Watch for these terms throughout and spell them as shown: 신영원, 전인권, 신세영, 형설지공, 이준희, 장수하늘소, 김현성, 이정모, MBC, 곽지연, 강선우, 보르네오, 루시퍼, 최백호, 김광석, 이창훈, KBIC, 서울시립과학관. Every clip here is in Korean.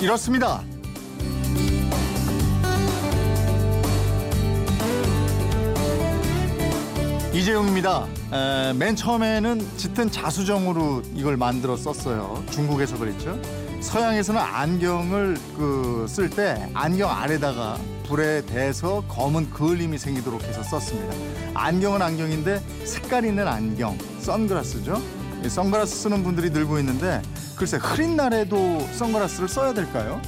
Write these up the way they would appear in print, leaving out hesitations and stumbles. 이렇습니다. 이재용입니다. 맨 처음에는 짙은 자수정으로 이걸 만들어 썼어요. 중국에서 그랬죠. 서양에서는 안경을 쓸 때 안경 아래다가 불에 대서 검은 그을림이 생기도록 해서 썼습니다. 안경은 안경인데 색깔 있는 안경, 선글라스죠. 선글라스 쓰는 분들이 늘고 있는데 글쎄 흐린 날에도 선글라스를 써야 될까요?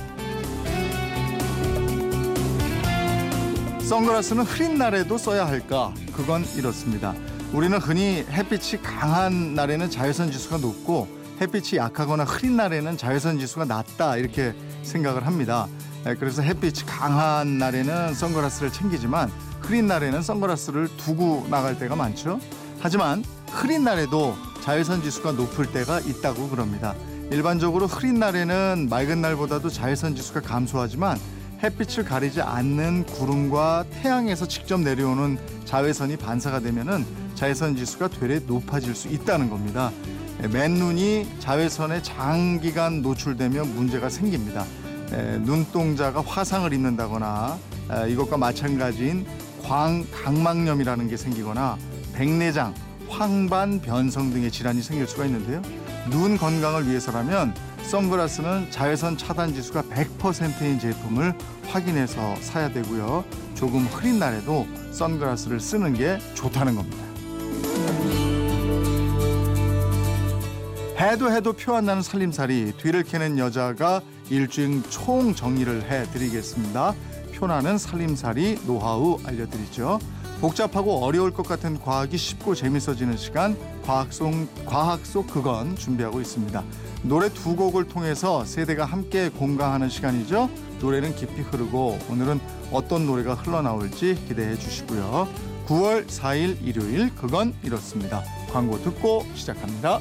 선글라스는 흐린 날에도 써야 할까? 그건 이렇습니다. 우리는 흔히 햇빛이 강한 날에는 자외선 지수가 높고 햇빛이 약하거나 흐린 날에는 자외선 지수가 낮다 이렇게 생각을 합니다. 그래서 햇빛이 강한 날에는 선글라스를 챙기지만 흐린 날에는 선글라스를 두고 나갈 때가 많죠. 하지만 흐린 날에도 자외선 지수가 높을 때가 있다고 그럽니다. 일반적으로 흐린 날에는 맑은 날보다도 자외선 지수가 감소하지만 햇빛을 가리지 않는 구름과 태양에서 직접 내려오는 자외선이 반사가 되면은 자외선 지수가 되레 높아질 수 있다는 겁니다. 맨눈이 자외선에 장기간 노출되면 문제가 생깁니다. 눈동자가 화상을 입는다거나 이것과 마찬가지인 광각막염이라는 게 생기거나 백내장, 황반, 변성 등의 질환이 생길 수가 있는데요. 눈 건강을 위해서라면 선글라스는 자외선 차단 지수가 100%인 제품을 확인해서 사야 되고요. 조금 흐린 날에도 선글라스를 쓰는 게 좋다는 겁니다. 해도 표 안 나는 살림살이, 뒤를 캐는 여자가 일주일 총 정리를 해드리겠습니다. 표나는 살림살이 노하우 알려드리죠. 복잡하고 어려울 것 같은 과학이 쉽고 재밌어지는 시간, 과학 속 그건 준비하고 있습니다. 노래 두 곡을 통해서 세대가 함께 공감하는 시간이죠. 노래는 깊이 흐르고 오늘은 어떤 노래가 흘러나올지 기대해 주시고요. 9월 4일 일요일 그건 이렇습니다. 광고 듣고 시작합니다.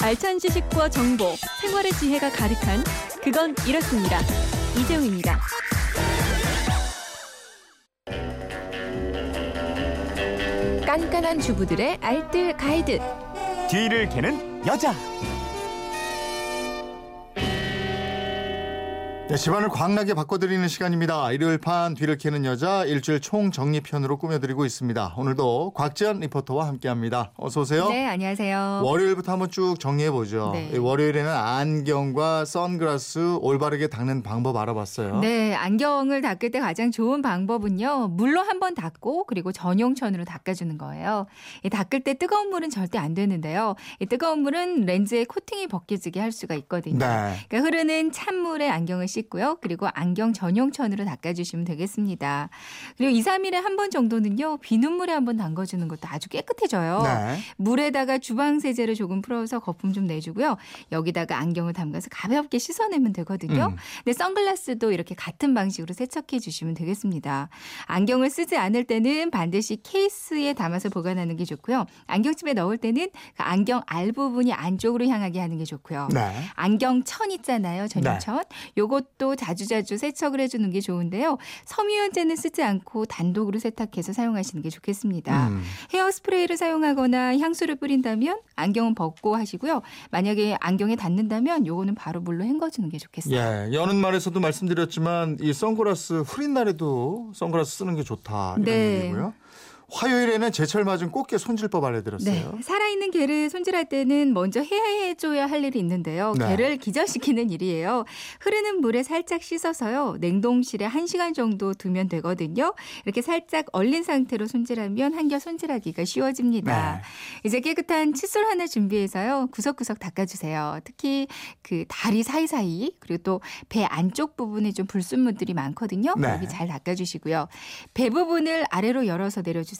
알찬 지식과 정보, 생활의 지혜가 가득한 그건 이렇습니다. 이재용입니다. 깐깐한 주부들의 알뜰 가이드. 뒤를 캐는 여자. 네, 집안을 광나게 바꿔드리는 시간입니다. 일요일 판 뒤를 캐는 여자 일주일 총 정리편으로 꾸며드리고 있습니다. 오늘도 곽지연 리포터와 함께합니다. 어서 오세요. 네, 안녕하세요. 월요일부터 한번 쭉 정리해보죠. 네. 월요일에는 안경과 선글라스 올바르게 닦는 방법 알아봤어요. 네, 안경을 닦을 때 가장 좋은 방법은요. 물로 한번 닦고 그리고 전용천으로 닦아주는 거예요. 닦을 때 뜨거운 물은 절대 안 되는데요. 뜨거운 물은 렌즈에 코팅이 벗겨지게 할 수가 있거든요. 네. 그러니까 흐르는 찬물에 안경을 씻고요. 그리고 안경 전용천으로 닦아주시면 되겠습니다. 그리고 2, 3일에 한 번 정도는요. 비눗물에 한번 담가주는 것도 아주 깨끗해져요. 네. 물에다가 주방세제를 조금 풀어서 거품 좀 내주고요. 여기다가 안경을 담가서 가볍게 씻어내면 되거든요. 근데 선글라스도 이렇게 같은 방식으로 세척해 주시면 되겠습니다. 안경을 쓰지 않을 때는 반드시 케이스에 담아서 보관하는 게 좋고요. 안경집에 넣을 때는 그 안경 알 부분이 안쪽으로 향하게 하는 게 좋고요. 네. 안경천 있잖아요. 전용천. 요거 또 자주자주 세척을 해주는 게 좋은데요. 섬유유연제는 쓰지 않고 단독으로 세탁해서 사용하시는 게 좋겠습니다. 헤어스프레이를 사용하거나 향수를 뿌린다면 안경은 벗고 하시고요. 만약에 안경에 닿는다면 요거는 바로 물로 헹궈주는 게 좋겠어요. 예, 여는 말에서도 말씀드렸지만 이 선글라스 흐린 날에도 선글라스 쓰는 게 좋다 이런 얘기고요. 화요일에는 제철 맞은 꽃게 손질법 알려드렸어요. 네, 살아있는 게를 손질할 때는 먼저 해줘야 할 일이 있는데요. 네. 게를 기절시키는 일이에요. 흐르는 물에 살짝 씻어서요. 냉동실에 1시간 정도 두면 되거든요. 이렇게 살짝 얼린 상태로 손질하면 한결 손질하기가 쉬워집니다. 네. 이제 깨끗한 칫솔 하나 준비해서요. 구석구석 닦아주세요. 특히 그 다리 사이사이 그리고 또 배 안쪽 부분에 좀 불순물들이 많거든요. 네. 여기 잘 닦아주시고요. 배 부분을 아래로 열어서 내려주세요.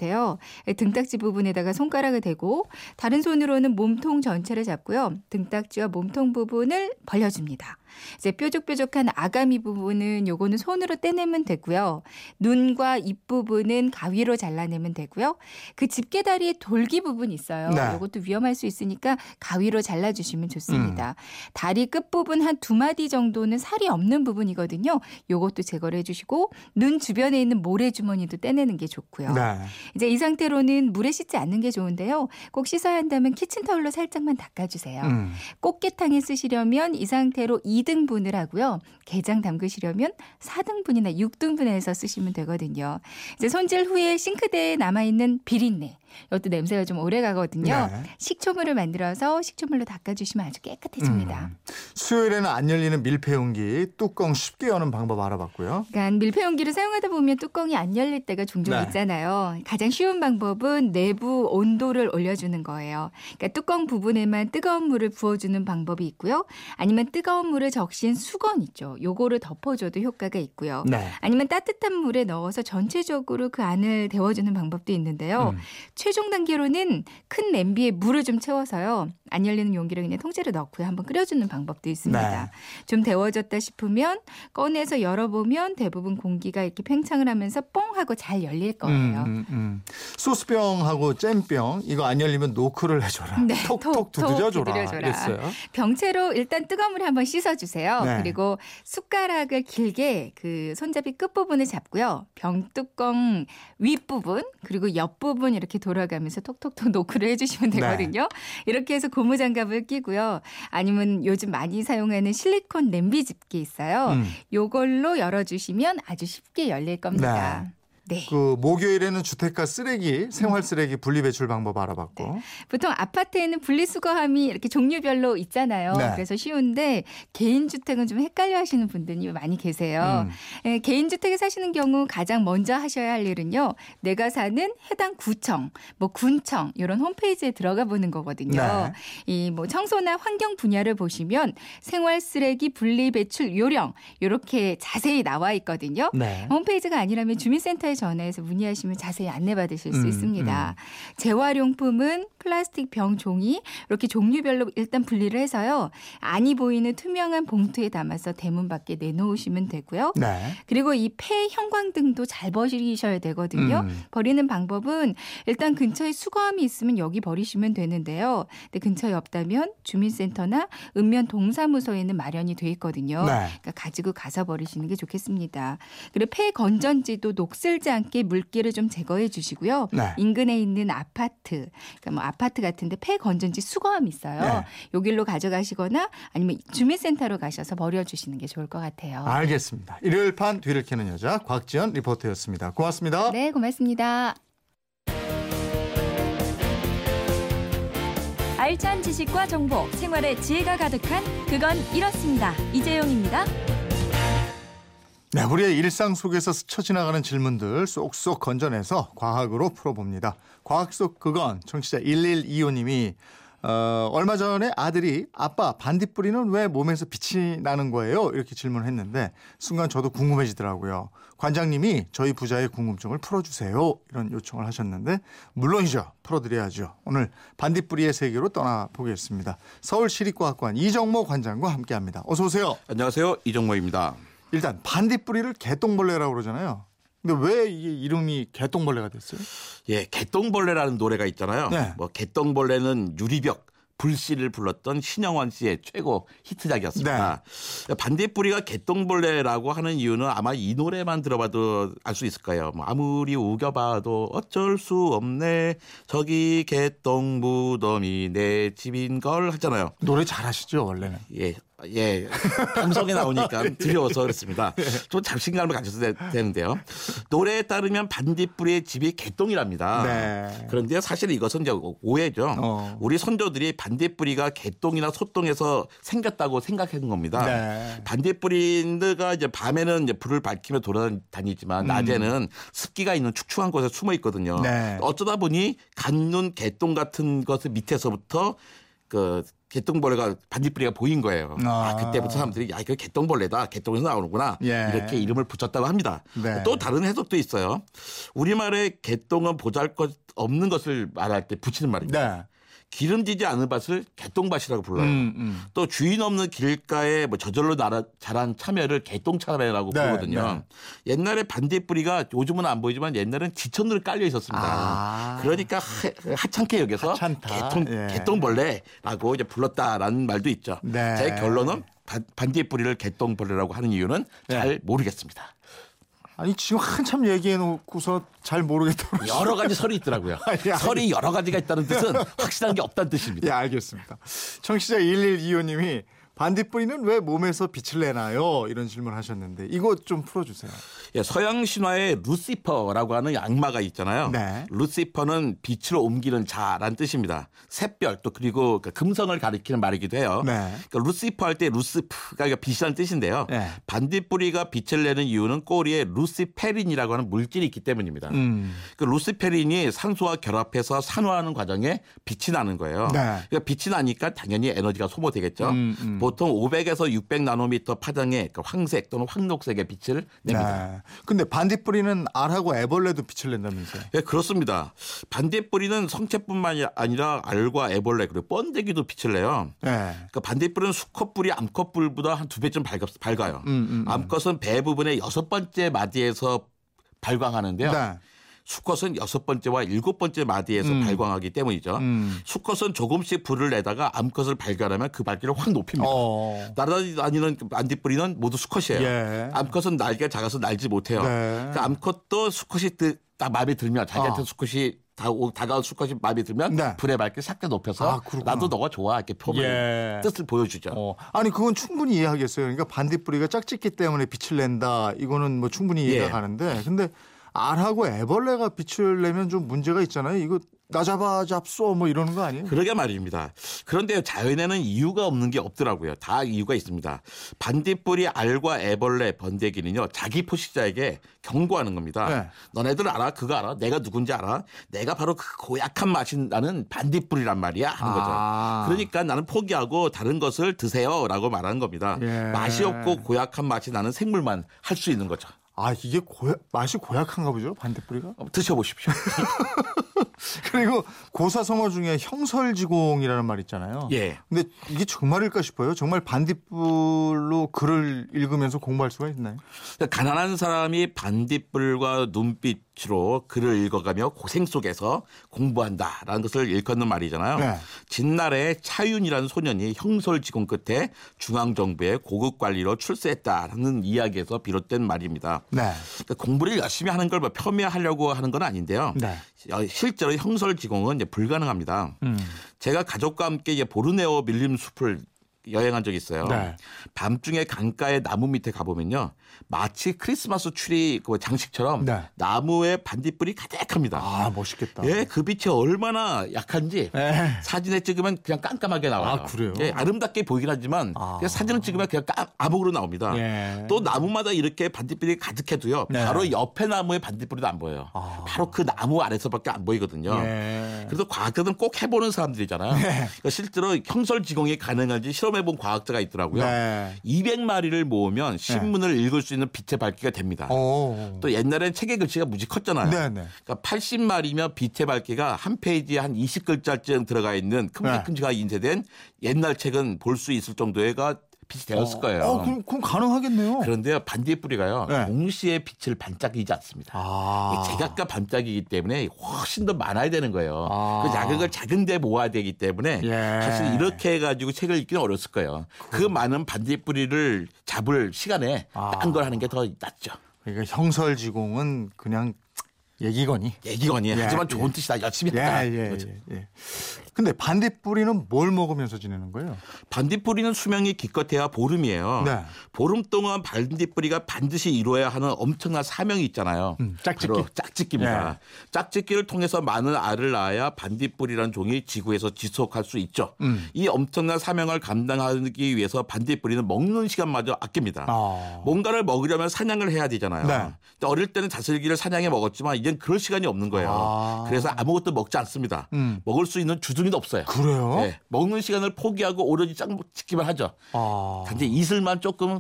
등딱지 부분에다가 손가락을 대고 다른 손으로는 몸통 전체를 잡고요. 등딱지와 몸통 부분을 벌려줍니다. 이제 뾰족뾰족한 아가미 부분은 요거는 손으로 떼내면 되고요. 눈과 입 부분은 가위로 잘라내면 되고요. 그 집게다리에 돌기 부분 있어요. 네. 요것도 위험할 수 있으니까 가위로 잘라주시면 좋습니다. 다리 끝부분 한 2마디 정도는 살이 없는 부분이거든요. 요것도 제거를 해주시고 눈 주변에 있는 모래주머니도 떼내는 게 좋고요. 네. 이제 이 상태로는 물에 씻지 않는 게 좋은데요. 꼭 씻어야 한다면 키친타올로 살짝만 닦아주세요. 꽃게탕에 쓰시려면 이 상태로 2등분을 하고요. 게장 담그시려면 4등분이나 6등분해서 쓰시면 되거든요. 이제 손질 후에 싱크대에 남아있는 비린내, 이것도 냄새가 좀 오래 가거든요. 네. 식초물을 만들어서 식초물로 닦아주시면 아주 깨끗해집니다. 수요일에는 안 열리는 밀폐용기 뚜껑 쉽게 여는 방법 알아봤고요. 그러니까 밀폐용기를 사용하다 보면 뚜껑이 안 열릴 때가 종종 네. 있잖아요. 가장 쉬운 방법은 내부 온도를 올려주는 거예요. 그러니까 뚜껑 부분에만 뜨거운 물을 부어주는 방법이 있고요. 아니면 뜨거운 물에 적신 수건 있죠. 요거를 덮어줘도 효과가 있고요. 네. 아니면 따뜻한 물에 넣어서 전체적으로 그 안을 데워주는 방법도 있는데요. 최종 단계로는 큰 냄비에 물을 좀 채워서요. 안 열리는 용기를 그냥 통째로 넣고요. 한번 끓여주는 방법도 있습니다. 네. 좀 데워졌다 싶으면 꺼내서 열어보면 대부분 공기가 이렇게 팽창을 하면서 뽕 하고 잘 열릴 거예요. 소스병하고 잼병 이거 안 열리면 노크를 해줘라. 네, 톡톡 두드려줘라. 병채로 일단 뜨거운 물에 한번 씻어주세요. 네. 그리고 숟가락을 길게 그 손잡이 끝부분을 잡고요. 병뚜껑 윗부분 그리고 옆부분 이렇게 돌아가면서 톡톡톡 노크를 해주시면 되거든요. 네. 이렇게 해서 고무장갑을 끼고요. 아니면 요즘 많이 사용하는 실리콘 냄비 집게 있어요. 요걸로 열어주시면 아주 쉽게 열릴 겁니다. 네. 네. 그 목요일에는 주택가 쓰레기, 생활 쓰레기 분리 배출 방법 알아봤고. 네. 보통 아파트에는 분리수거함이 이렇게 종류별로 있잖아요. 네. 그래서 쉬운데 개인주택은 좀 헷갈려하시는 분들이 많이 계세요. 예, 개인주택에 사시는 경우 가장 먼저 하셔야 할 일은요. 내가 사는 해당 구청, 뭐 군청 이런 홈페이지에 들어가 보는 거거든요. 네. 이 뭐 청소나 환경 분야를 보시면 생활 쓰레기 분리 배출 요령 이렇게 자세히 나와 있거든요. 네. 홈페이지가 아니라면 주민센터에 전화해서 문의하시면 자세히 안내받으실 수 있습니다. 재활용품은 플라스틱 병, 종이 이렇게 종류별로 일단 분리를 해서요. 안이 보이는 투명한 봉투에 담아서 대문 밖에 내놓으시면 되고요. 네. 그리고 이 폐 형광등도 잘 버리셔야 되거든요. 버리는 방법은 일단 근처에 수거함이 있으면 여기 버리시면 되는데요. 근데 근처에 없다면 주민센터나 읍면 동사무소에는 마련이 돼 있거든요. 네. 그러니까 가지고 가서 버리시는 게 좋겠습니다. 그리고 폐 건전지도 녹슬지 않게 물기를 좀 제거해 주시고요. 네. 인근에 있는 아파트, 그러니까 뭐 아파트 같은데 폐 건전지 수거함 있어요. 네. 요길로 가져가시거나 아니면 주민센터로 가셔서 버려주시는 게 좋을 것 같아요. 알겠습니다. 일요일 판 뒤를 캐는 여자 곽지연 리포터였습니다. 고맙습니다. 네, 고맙습니다. 알찬 지식과 정보, 생활의 지혜가 가득한 그건 이렇습니다. 이재용입니다. 네, 우리의 일상 속에서 스쳐 지나가는 질문들 쏙쏙 건져내서 과학으로 풀어봅니다. 과학 속 그건 청취자 1125님이 얼마 전에 아들이 아빠 반딧불이는 왜 몸에서 빛이 나는 거예요? 이렇게 질문했는데 순간 저도 궁금해지더라고요. 관장님이 저희 부자의 궁금증을 풀어주세요. 이런 요청을 하셨는데 물론이죠. 풀어드려야죠. 오늘 반딧불이의 세계로 떠나보겠습니다. 서울시립과학관 이정모 관장과 함께합니다. 어서 오세요. 안녕하세요. 이정모입니다. 일단 반딧불이를 개똥벌레라고 그러잖아요. 근데 왜 이게 이름이 개똥벌레가 됐어요? 예, 개똥벌레라는 노래가 있잖아요. 네. 뭐 개똥벌레는 유리벽, 불씨를 불렀던 신영원 씨의 최고 히트작이었습니다. 네. 반딧불이가 개똥벌레라고 하는 이유는 아마 이 노래만 들어봐도 알 수 있을 거예요. 뭐 아무리 우겨봐도 어쩔 수 없네. 저기 개똥 무덤이 내 집인 걸 하잖아요. 노래 잘하시죠 원래는? 예, 방송에 나오니까 두려워서 그렇습니다. 좀 자신감을 가져도 되는데요. 노래에 따르면 반딧불이의 집이 개똥이랍니다. 네. 그런데 사실 이것은 이제 오해죠. 우리 선조들이 반딧불이가 개똥이나 소똥에서 생겼다고 생각한 겁니다. 네. 반딧불이가 이제 밤에는 이제 불을 밝히며 돌아다니지만 낮에는 습기가 있는 축축한 곳에 숨어 있거든요. 네. 어쩌다 보니 갓눈 개똥 같은 것을 밑에서부터 개똥벌레가 반딧불이가 보인 거예요. 그때부터 사람들이 야 이거 개똥벌레다. 개똥에서 나오는구나. 예. 이렇게 이름을 붙였다고 합니다. 네. 또 다른 해석도 있어요. 우리말에 개똥은 보잘것없는 것을 말할 때 붙이는 말입니다. 네. 기름지지 않은 밭을 개똥밭이라고 불러요. 또 주인 없는 길가에 뭐 저절로 자란 참외를 개똥참외라고 부르거든요. 네. 옛날에 반딧불이가 요즘은 안 보이지만 옛날엔 지천으로 깔려 있었습니다. 아. 그러니까 하찮게 여기서 개똥벌레라고 이제 불렀다라는 말도 있죠. 네. 제 결론은 반딧불이를 개똥벌레라고 하는 이유는 잘 모르겠습니다. 아니 지금 한참 얘기해놓고서 잘 모르겠다고 여러 가지 설이 있더라고요. 설이 여러 가지가 있다는 뜻은 확실한 게 없다는 뜻입니다. 예, 알겠습니다. 청취자 1125님이 반딧불이는 왜 몸에서 빛을 내나요? 이런 질문을 하셨는데 이거 좀 풀어주세요. 예, 서양 신화에 루시퍼라고 하는 악마가 있잖아요. 네. 루시퍼는 빛으로 옮기는 자라는 뜻입니다. 샛별 또 그리고 그 금성을 가리키는 말이기도 해요. 네. 그러니까 루시퍼 할 때 루스프가 빛이라는 뜻인데요. 네. 반딧불이가 빛을 내는 이유는 꼬리에 루시페린이라고 하는 물질이 있기 때문입니다. 그 루시페린이 산소와 결합해서 산화하는 과정에 빛이 나는 거예요. 네. 그러니까 빛이 나니까 당연히 에너지가 소모되겠죠. 보통 500에서 600 나노미터 파장의 황색 또는 황녹색의 빛을 냅니다. 그런데 네. 반딧불이는 알하고 애벌레도 빛을 낸다면서요? 네, 그렇습니다. 반딧불이는 성체뿐만이 아니라 알과 애벌레 그리고 번데기도 빛을 내요. 네. 그러니까 반딧불은 수컷불이 암컷불보다 한 2배쯤 밝아요. 암컷은 배 부분의 6번째 마디에서 발광하는데요. 네. 수컷은 6번째와 7번째 마디에서 발광하기 때문이죠. 수컷은 조금씩 불을 내다가 암컷을 발견하면 그 밝기를 확 높입니다. 날아다니는 반딧불이는 모두 수컷이에요. 예. 암컷은 날개가 작아서 날지 못해요. 네. 그러니까 암컷도 수컷이 딱 마음에 들면 자기한테 수컷이 다가온 수컷이 마음에 들면 네. 불의 밝기를 싹다 높여서 나도 너가 좋아 이렇게 표면 뜻을 보여주죠. 아니 그건 충분히 이해하겠어요. 그러니까 반딧불이가 짝짓기 때문에 빛을 낸다. 이거는 뭐 충분히 이해가 가는데 근데 알하고 애벌레가 빛을 내면 좀 문제가 있잖아요. 이거 나 잡아 잡소 뭐 이러는 거 아니에요? 그러게 말입니다. 그런데 자연에는 이유가 없는 게 없더라고요. 다 이유가 있습니다. 반딧불이 알과 애벌레, 번데기는요. 자기 포식자에게 경고하는 겁니다. 네. 너네들 알아? 그거 알아? 내가 누군지 알아? 내가 바로 그 고약한 맛이 나는 반딧불이란 말이야 하는 거죠. 그러니까 나는 포기하고 다른 것을 드세요라고 말하는 겁니다. 예. 맛이 없고 고약한 맛이 나는 생물만 할 수 있는 거죠. 아 이게 맛이 고약한가 보죠 반딧불이가? 드셔보십시오. 그리고 고사성어 중에 형설지공이라는 말 있잖아요. 예. 근데 이게 정말일까 싶어요. 정말 반딧불로 글을 읽으면서 공부할 수가 있나요? 가난한 사람이 반딧불과 눈빛으로 글을 읽어가며 고생 속에서 공부한다라는 것을 일컫는 말이잖아요. 네. 진날에 차윤이라는 소년이 형설지공 끝에 중앙정부의 고급 관리로 출세했다라는 이야기에서 비롯된 말입니다. 네. 그러니까 공부를 열심히 하는 걸 폄훼하려고 하는 건 아닌데요. 네. 실제로 형설지공은 이제 불가능합니다. 제가 가족과 함께 이제 보르네오 밀림숲을 여행한 적이 있어요. 네. 밤중에 강가의 나무 밑에 가보면요. 마치 크리스마스 추리 장식처럼 네. 나무에 반딧불이 가득합니다. 아 멋있겠다. 예, 그 빛이 얼마나 약한지 사진에 찍으면 그냥 깜깜하게 나와요. 아 그래요? 예, 아름답게 보이긴 하지만 그냥 사진을 찍으면 그냥 암흑으로 나옵니다. 예. 또 나무마다 이렇게 반딧불이 가득해도요. 네. 바로 옆에 나무에 반딧불이도 안 보여요. 바로 그 나무 아래서밖에 안 보이거든요. 예. 그래서 과학자들은 꼭 해보는 사람들이잖아요. 네. 그러니까 실제로 형설지공이 가능한지 실험해 해본 과학자가 있더라고요. 네. 200마리를 모으면 신문을 읽을 수 있는 빛의 밝기가 됩니다. 오오오. 또 옛날엔 책의 글씨가 무지 컸잖아요. 네네. 그러니까 80마리면 빛의 밝기가 한 페이지에 한 20글자쯤 들어가 있는 큼직큼직하게 인쇄된 옛날 책은 볼 수 있을 정도가 빛이 되었을 거예요. 그럼 가능하겠네요. 그런데요. 반딧불이가요. 동시에 빛을 반짝이지 않습니다. 제각각 반짝이기 때문에 훨씬 더 많아야 되는 거예요. 그 자극을 작은 데 모아야 되기 때문에 사실 이렇게 해가지고 책을 읽기는 어려웠을 거예요. 그 많은 반딧불이를 잡을 시간에 딴 걸 하는 게 더 낫죠. 그러니까 형설지공은 그냥 얘기거니. 하지만 좋은 뜻이다. 열심히 했다. 근데 반딧불이는 뭘 먹으면서 지내는 거예요? 반딧불이는 수명이 기껏해야 보름이에요. 네. 보름 동안 반딧불이가 반드시 이루어야 하는 엄청난 사명이 있잖아요. 짝짓기. 짝짓기입니다. 네. 짝짓기를 통해서 많은 알을 낳아야 반딧불이라는 종이 지구에서 지속할 수 있죠. 이 엄청난 사명을 감당하기 위해서 반딧불이는 먹는 시간마저 아낍니다. 뭔가를 먹으려면 사냥을 해야 되잖아요. 네. 어릴 때는 다슬기를 사냥해 먹었지만 이젠 그럴 시간이 없는 거예요. 그래서 아무것도 먹지 않습니다. 먹을 수 있는 주둥이도 없어요. 그래요? 네, 먹는 시간을 포기하고 오로지 짝짓기만 하죠. 단지 이슬만 조금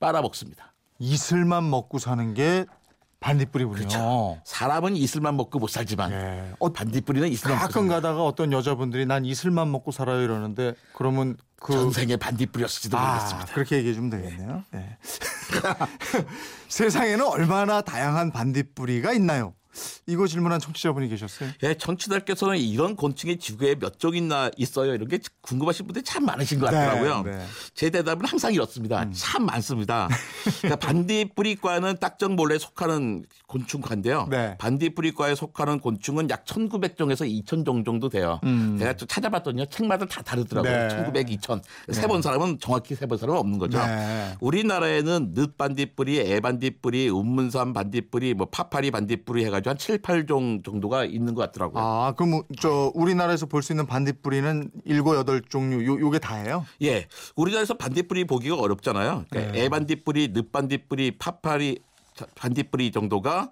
빨아먹습니다. 이슬만 먹고 사는 게 반딧불이군요. 그렇죠. 사람은 이슬만 먹고 못 살지만 네. 반딧불이는 이슬만 먹고 가끔 가다가 어떤 여자분들이 난 이슬만 먹고 살아요 이러는데 그러면 그 전생에 반딧불이었을지도 모르겠습니다. 그렇게 얘기해 주면 되겠네요. 네. 네. 세상에는 얼마나 다양한 반딧불이가 있나요? 이거 질문한 청취자분이 계셨어요. 예, 청취자께서는 이런 곤충이 지구에 몇 종이나 있어요. 이런 게 궁금하신 분들이 참 많으신 것 같더라고요. 네, 네. 제 대답은 항상 이렇습니다. 참 많습니다. 그러니까 반딧불이과는 딱정 몰래 속하는 곤충과인데요. 네. 반딧불이과에 속하는 곤충은 약 1900종에서 2000종 정도 돼요. 제가 좀 찾아봤더니요. 책마다 다 다르더라고요. 네. 1900, 2000. 네. 세본 사람은 정확히 세본 사람은 없는 거죠. 네. 우리나라에는 늦반딧불이, 애반딧불이, 운문산 반딧불이, 파파리 반딧불이 해가지고 한 7, 8종 정도가 있는 것 같더라고요. 아, 그럼 저 우리나라에서 볼 수 있는 반딧불이는 7, 8종류 요게 다예요? 예. 우리나라에서 반딧불이 보기가 어렵잖아요. 그러니까 네. 애반딧불이, 늦반딧불이, 파파리 반딧불이 정도가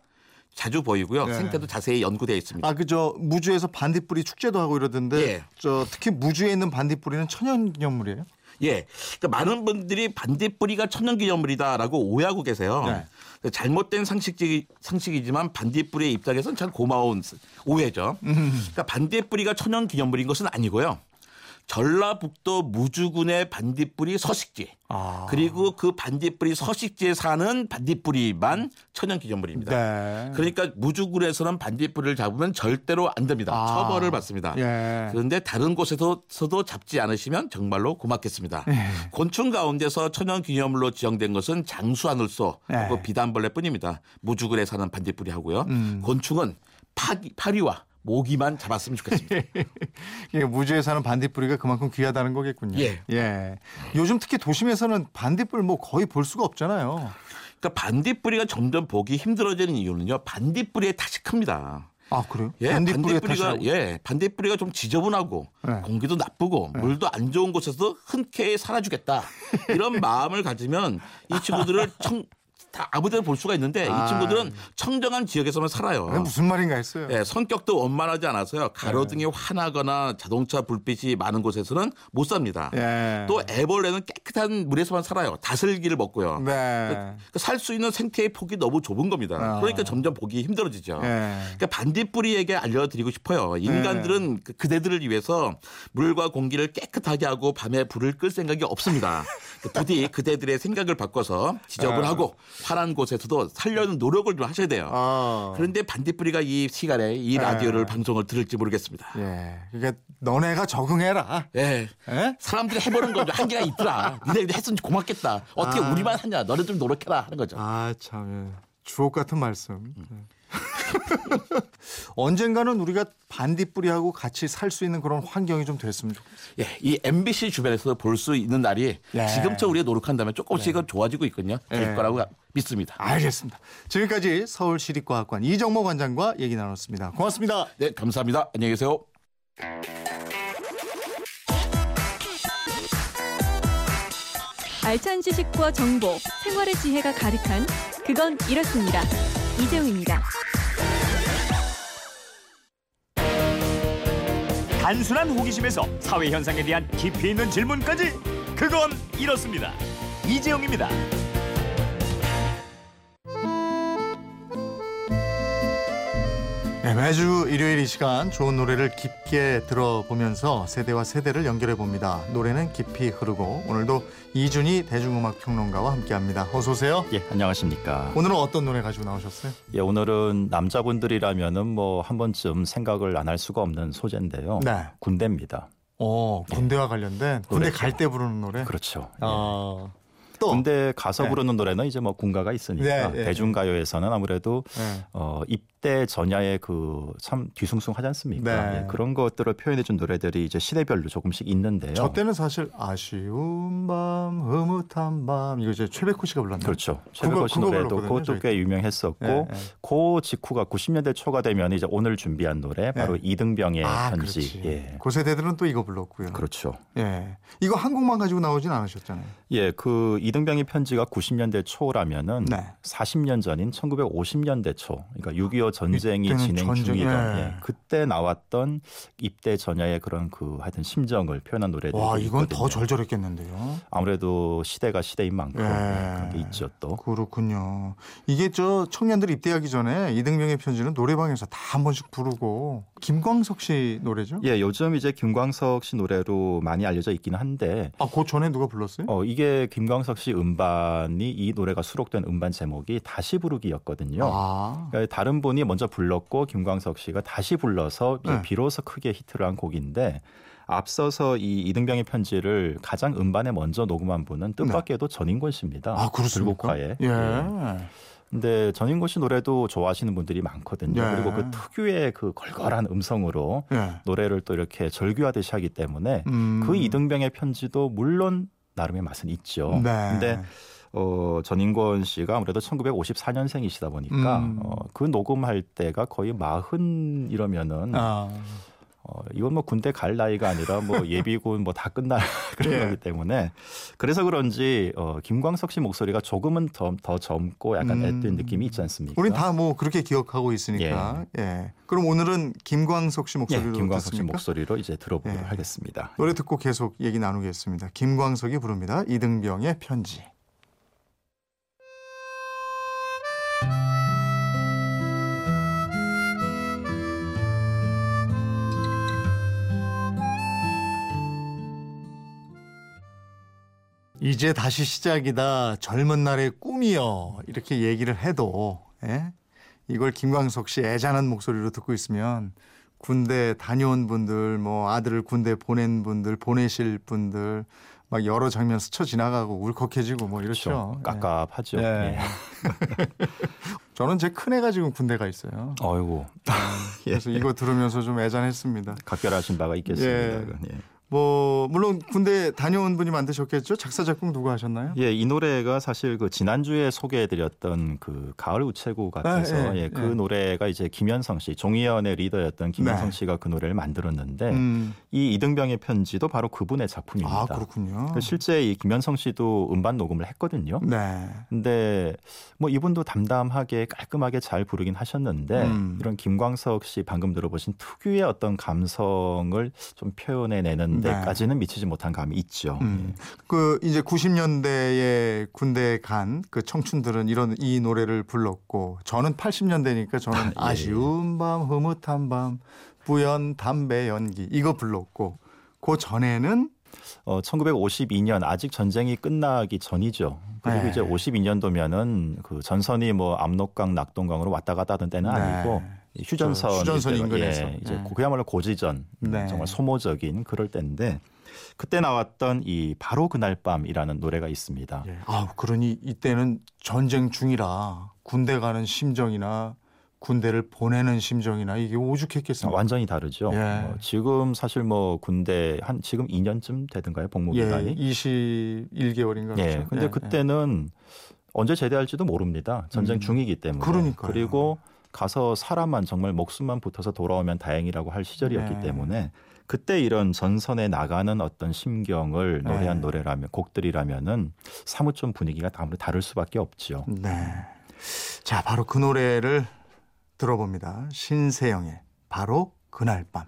자주 보이고요. 네. 생태도 자세히 연구되어 있습니다. 아, 그죠. 무주에서 반딧불이 축제도 하고 이러던데 예. 특히 무주에 있는 반딧불이는 천연기념물이에요? 예. 그러니까 많은 분들이 반딧불이가 천연기념물이다라고 오해하고 계세요. 네. 잘못된 상식이지만 반딧불이의 입장에서는 참 고마운 오해죠. 그러니까 반딧불이가 천연기념물인 것은 아니고요. 전라북도 무주군의 반딧불이 서식지 그리고 그 반딧불이 서식지에 사는 반딧불이만 천연기념물입니다. 네. 그러니까 무주군에서는 반딧불이를 잡으면 절대로 안 됩니다. 처벌을 받습니다. 예. 그런데 다른 곳에서도 잡지 않으시면 정말로 고맙겠습니다. 예. 곤충 가운데서 천연기념물로 지정된 것은 장수하늘소 그리고 비단벌레뿐입니다. 무주군에 사는 반딧불이 하고요. 곤충은 파리와 모기만 잡았으면 좋겠습니다. 예, 무주에 사는 반딧불이가 그만큼 귀하다는 거겠군요. 예. 예. 요즘 특히 도심에서는 반딧불 거의 볼 수가 없잖아요. 그러니까 반딧불이가 점점 보기 힘들어지는 이유는요. 반딧불이의 탓이 큽니다. 아, 그래요? 예, 반딧불이가 좀 지저분하고 공기도 나쁘고 물도 안 좋은 곳에서 흔쾌히 살아주겠다. 이런 마음을 가지면 이 친구들을 다 아무데나 볼 수가 있는데 이 친구들은 청정한 지역에서만 살아요. 무슨 말인가 했어요. 예, 성격도 원만하지 않아서요. 가로등이 환하거나 자동차 불빛이 많은 곳에서는 못 삽니다. 예. 또 애벌레는 깨끗한 물에서만 살아요. 다슬기를 먹고요. 네. 살 수 있는 생태의 폭이 너무 좁은 겁니다. 그러니까 점점 보기 힘들어지죠. 예. 그러니까 반딧불이에게 알려드리고 싶어요. 인간들은 그대들을 위해서 물과 공기를 깨끗하게 하고 밤에 불을 끌 생각이 없습니다. 부디 그대들의 생각을 바꿔서 지저분하고 파란 곳에서도 살려는 노력을 좀 하셔야 돼요. 그런데 반딧불이가 이 시간에 이 라디오를 방송을 들을지 모르겠습니다. 예, 그러니까 너네가 적응해라. 예, 에? 사람들이 해보는 건 한계가 있더라. 니네들이 했으면 고맙겠다. 어떻게 우리만 하냐. 너네 좀 노력해라 하는 거죠. 아, 참 주옥 같은 말씀. 언젠가는 우리가 반딧불이하고 같이 살 수 있는 그런 환경이 좀 됐으면 좋겠어요. 예, 이 MBC 주변에서 볼 수 있는 날이 지금처럼 우리가 노력한다면 조금씩은 좋아지고 있거든요. 될 거라고 믿습니다. 알겠습니다. 지금까지 서울시립과학관 이정모 관장과 얘기 나눴습니다. 고맙습니다. 네, 감사합니다. 안녕히 계세요. 알찬 지식과 정보, 생활의 지혜가 가득한 그건 이렇습니다. 이재용입니다. 단순한 호기심에서 사회 현상에 대한 깊이 있는 질문까지 그건 이렇습니다. 이재용입니다. 네, 매주 일요일 이 시간 좋은 노래를 깊게 들어보면서 세대와 세대를 연결해봅니다. 노래는 깊이 흐르고 오늘도 이준희 대중음악평론가와 함께합니다. 어서 오세요. 예, 안녕하십니까. 오늘은 어떤 노래 가지고 나오셨어요? 예, 오늘은 남자분들이라면은 한 번쯤 생각을 안 할 수가 없는 소재인데요. 네. 군대입니다. 군대와 관련된 군대 갈 때 부르는 노래? 그렇죠. 예. 군대 가서 부르는 노래는 이제 군가가 있으니까 대중가요에서는 아무래도 입대 전야의 참 뒤숭숭하지 않습니까? 네. 예, 그런 것들을 표현해준 노래들이 이제 시대별로 조금씩 있는데요. 저 때는 사실 아쉬운 밤, 흐뭇한 밤 이거 이제 최백호 씨가 불렀나요? 그렇죠. 최백호 씨 노래도 그것도 꽤 유명했었고 그 직후가 90년대 초가 되면 이제 오늘 준비한 노래 바로 이등병의 편지. 예. 그 세대들은 또 이거 불렀고요. 그렇죠. 예, 이거 한 곡만 가지고 나오진 않으셨잖아요. 예, 이등병의 편지가 90년대 초라면은 40년 전인 1950년대 초, 그러니까 6.25 전쟁이 진행 중이던 예. 그때 나왔던 입대 전야의 그런 그 하여튼 심정을 표현한 노래들이 와 이건 있거든요. 더 절절했겠는데요. 아무래도 시대가 시대인 만큼 예. 그런 게 있죠 또. 그렇군요. 이게 저 청년들 입대하기 전에 이등병의 편지는 노래방에서 다 한 번씩 부르고 김광석 씨 노래죠? 예, 요즘 이제 김광석 씨 노래로 많이 알려져 있긴 한데. 아, 그 전에 누가 불렀어요? 이게 김광석 씨 음반이 이 노래가 수록된 음반 제목이 다시 부르기였거든요. 아. 그러니까 다른 분이 먼저 불렀고 김광석 씨가 다시 불러서 네. 비로소 크게 히트를 한 곡인데 앞서서 이 이등병의 편지를 가장 음반에 먼저 녹음한 분은 뜻밖에도 네. 전인권 씨입니다. 아, 그렇습니까? 불국화에. 예. 예. 근데 전인권 씨 노래도 좋아하시는 분들이 많거든요. 예. 그리고 그 특유의 그 걸걸한 음성으로 예. 노래를 또 이렇게 절규하듯이 하기 때문에 그 이등병의 편지도 물론 나름의 맛은 있죠. 네. 근데 전인권 씨가 아무래도 1954년생이시다 보니까 그 녹음할 때가 거의 40 이러면은 이건 뭐 군대 갈 나이가 아니라 뭐 예비군 뭐 다 끝날 그런 거기 예. 때문에 그래서 그런지 김광석 씨 목소리가 조금은 더 젊고 약간 애뜬 느낌이 있지 않습니까? 우린 다 뭐 그렇게 기억하고 있으니까. 예. 예. 그럼 오늘은 김광석 씨 목소리로 예, 김광석 씨 목소리로 이제 들어보도록 예. 하겠습니다. 노래 듣고 계속 얘기 나누겠습니다. 김광석이 부릅니다. 이등병의 편지. 이제 다시 시작이다. 젊은 날의 꿈이여. 이렇게 얘기를 해도 예? 이걸 김광석 씨 애잔한 목소리로 듣고 있으면 군대 다녀온 분들, 뭐 아들을 군대 보낸 분들, 보내실 분들 막 여러 장면 스쳐 지나가고 울컥해지고 뭐 이렇죠. 깝깝하죠. 예. 예. 저는 제 큰애가 지금 군대가 있어요. 아이고. 그래서 이거 들으면서 좀 애잔했습니다. 각별하신 바가 있겠습니다. 예. 뭐 물론 군대 다녀온 분이 만드셨겠죠. 작사 작곡 누가 하셨나요? 예, 이 노래가 사실 그 지난주에 소개해드렸던 그 가을 우체국 앞에서 아, 예, 예, 그 예. 노래가 이제 김현성 씨, 종이연의 리더였던 김현성 네. 씨가 그 노래를 만들었는데 이 이등병의 편지도 바로 그분의 작품입니다. 아 그렇군요. 실제 이 김현성 씨도 음반 녹음을 했거든요. 네. 근데 뭐 이분도 담담하게 깔끔하게 잘 부르긴 하셨는데 이런 김광석 씨 방금 들어보신 특유의 어떤 감성을 좀 표현해내는. 까지는 네. 미치지 못한 감이 있죠. 그 이제 90년대에 군대에 간 그 청춘들은 이런 이 노래를 불렀고 저는 80년대니까 저는 예. 아쉬운 밤, 흐뭇한 밤, 뿌연 담배 연기 이거 불렀고 그 전에는 1952년 아직 전쟁이 끝나기 전이죠. 그리고 네. 이제 52년도면은 그 전선이 뭐 압록강, 낙동강으로 왔다 갔다 하던 때는 네. 아니고. 휴전선 인근에서 예, 이제 그야말로 고지전 네. 정말 소모적인 그럴 때인데 그때 나왔던 이 바로 그날 밤이라는 노래가 있습니다. 예. 아 그러니 이때는 전쟁 중이라 군대 가는 심정이나 군대를 보내는 심정이나 이게 오죽했겠습니까? 완전히 다르죠. 예. 지금 사실 뭐 군대 한 지금 2년쯤 되든가요 복무 기간이? 예, 21개월인가 그렇죠. 예. 근데 예. 그때는 언제 제대할지도 모릅니다. 전쟁 중이기 때문에. 그러니까요. 그리고 가서 사람만 정말 목숨만 붙어서 돌아오면 다행이라고 할 시절이었기 네. 때문에 그때 이런 전선에 나가는 어떤 심경을 노래한 네. 노래라면 곡들이라면은 사뭇 좀 분위기가 아무래도 다를 수밖에 없죠. 네. 자, 바로 그 노래를 들어봅니다. 신세영의 바로 그날 밤.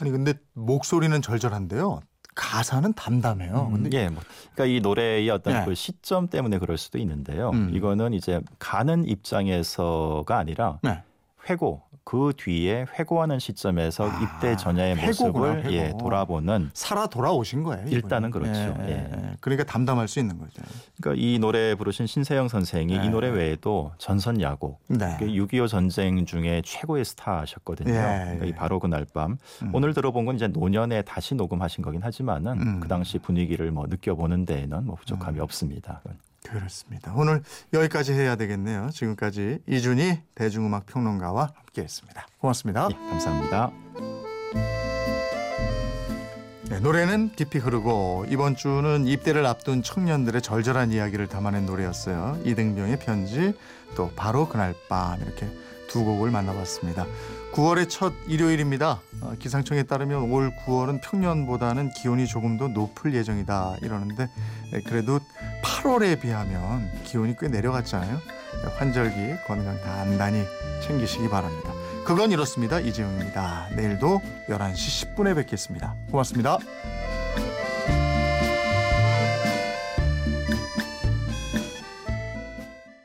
아니 근데 목소리는 절절한데요. 가사는 담담해요. 근데 예, 뭐, 그러니까 이 노래의 어떤 예. 그 시점 때문에 그럴 수도 있는데요. 이거는 이제 가는 입장에서가 아니라 네. 회고 그 뒤에 회고하는 시점에서 입대 전야의 모습을 예, 돌아보는 살아 돌아오신 거예요. 일단은 이번에. 그렇죠. 예, 예. 그러니까 담담할 수 있는 거죠. 그러니까 이 노래 부르신 신세영 선생이 예. 이 노래 외에도 전선 야곡, 네. 6.25 전쟁 중에 최고의 스타셨거든요. 예, 그러니까 예. 이 바로 그날 밤 오늘 들어본 건 이제 노년에 다시 녹음하신 거긴 하지만은 그 당시 분위기를 뭐 느껴보는 데에는 뭐 부족함이 없습니다. 그렇습니다. 오늘 여기까지 해야 되겠네요. 지금까지 이준희 대중음악 평론가와 함께했습니다. 고맙습니다. 예, 감사합니다. 네, 노래는 깊이 흐르고 이번 주는 입대를 앞둔 청년들의 절절한 이야기를 담아낸 노래였어요. 이등병의 편지 또 바로 그날 밤 이렇게 두 곡을 만나봤습니다. 9월의 첫 일요일입니다. 기상청에 따르면 올 9월은 평년보다는 기온이 조금 더 높을 예정이다 이러는데 그래도 8월에 비하면 기온이 꽤 내려갔잖아요. 환절기 건강 단단히 챙기시기 바랍니다. 그건 이렇습니다. 이재용입니다. 내일도 11시 10분에 뵙겠습니다. 고맙습니다.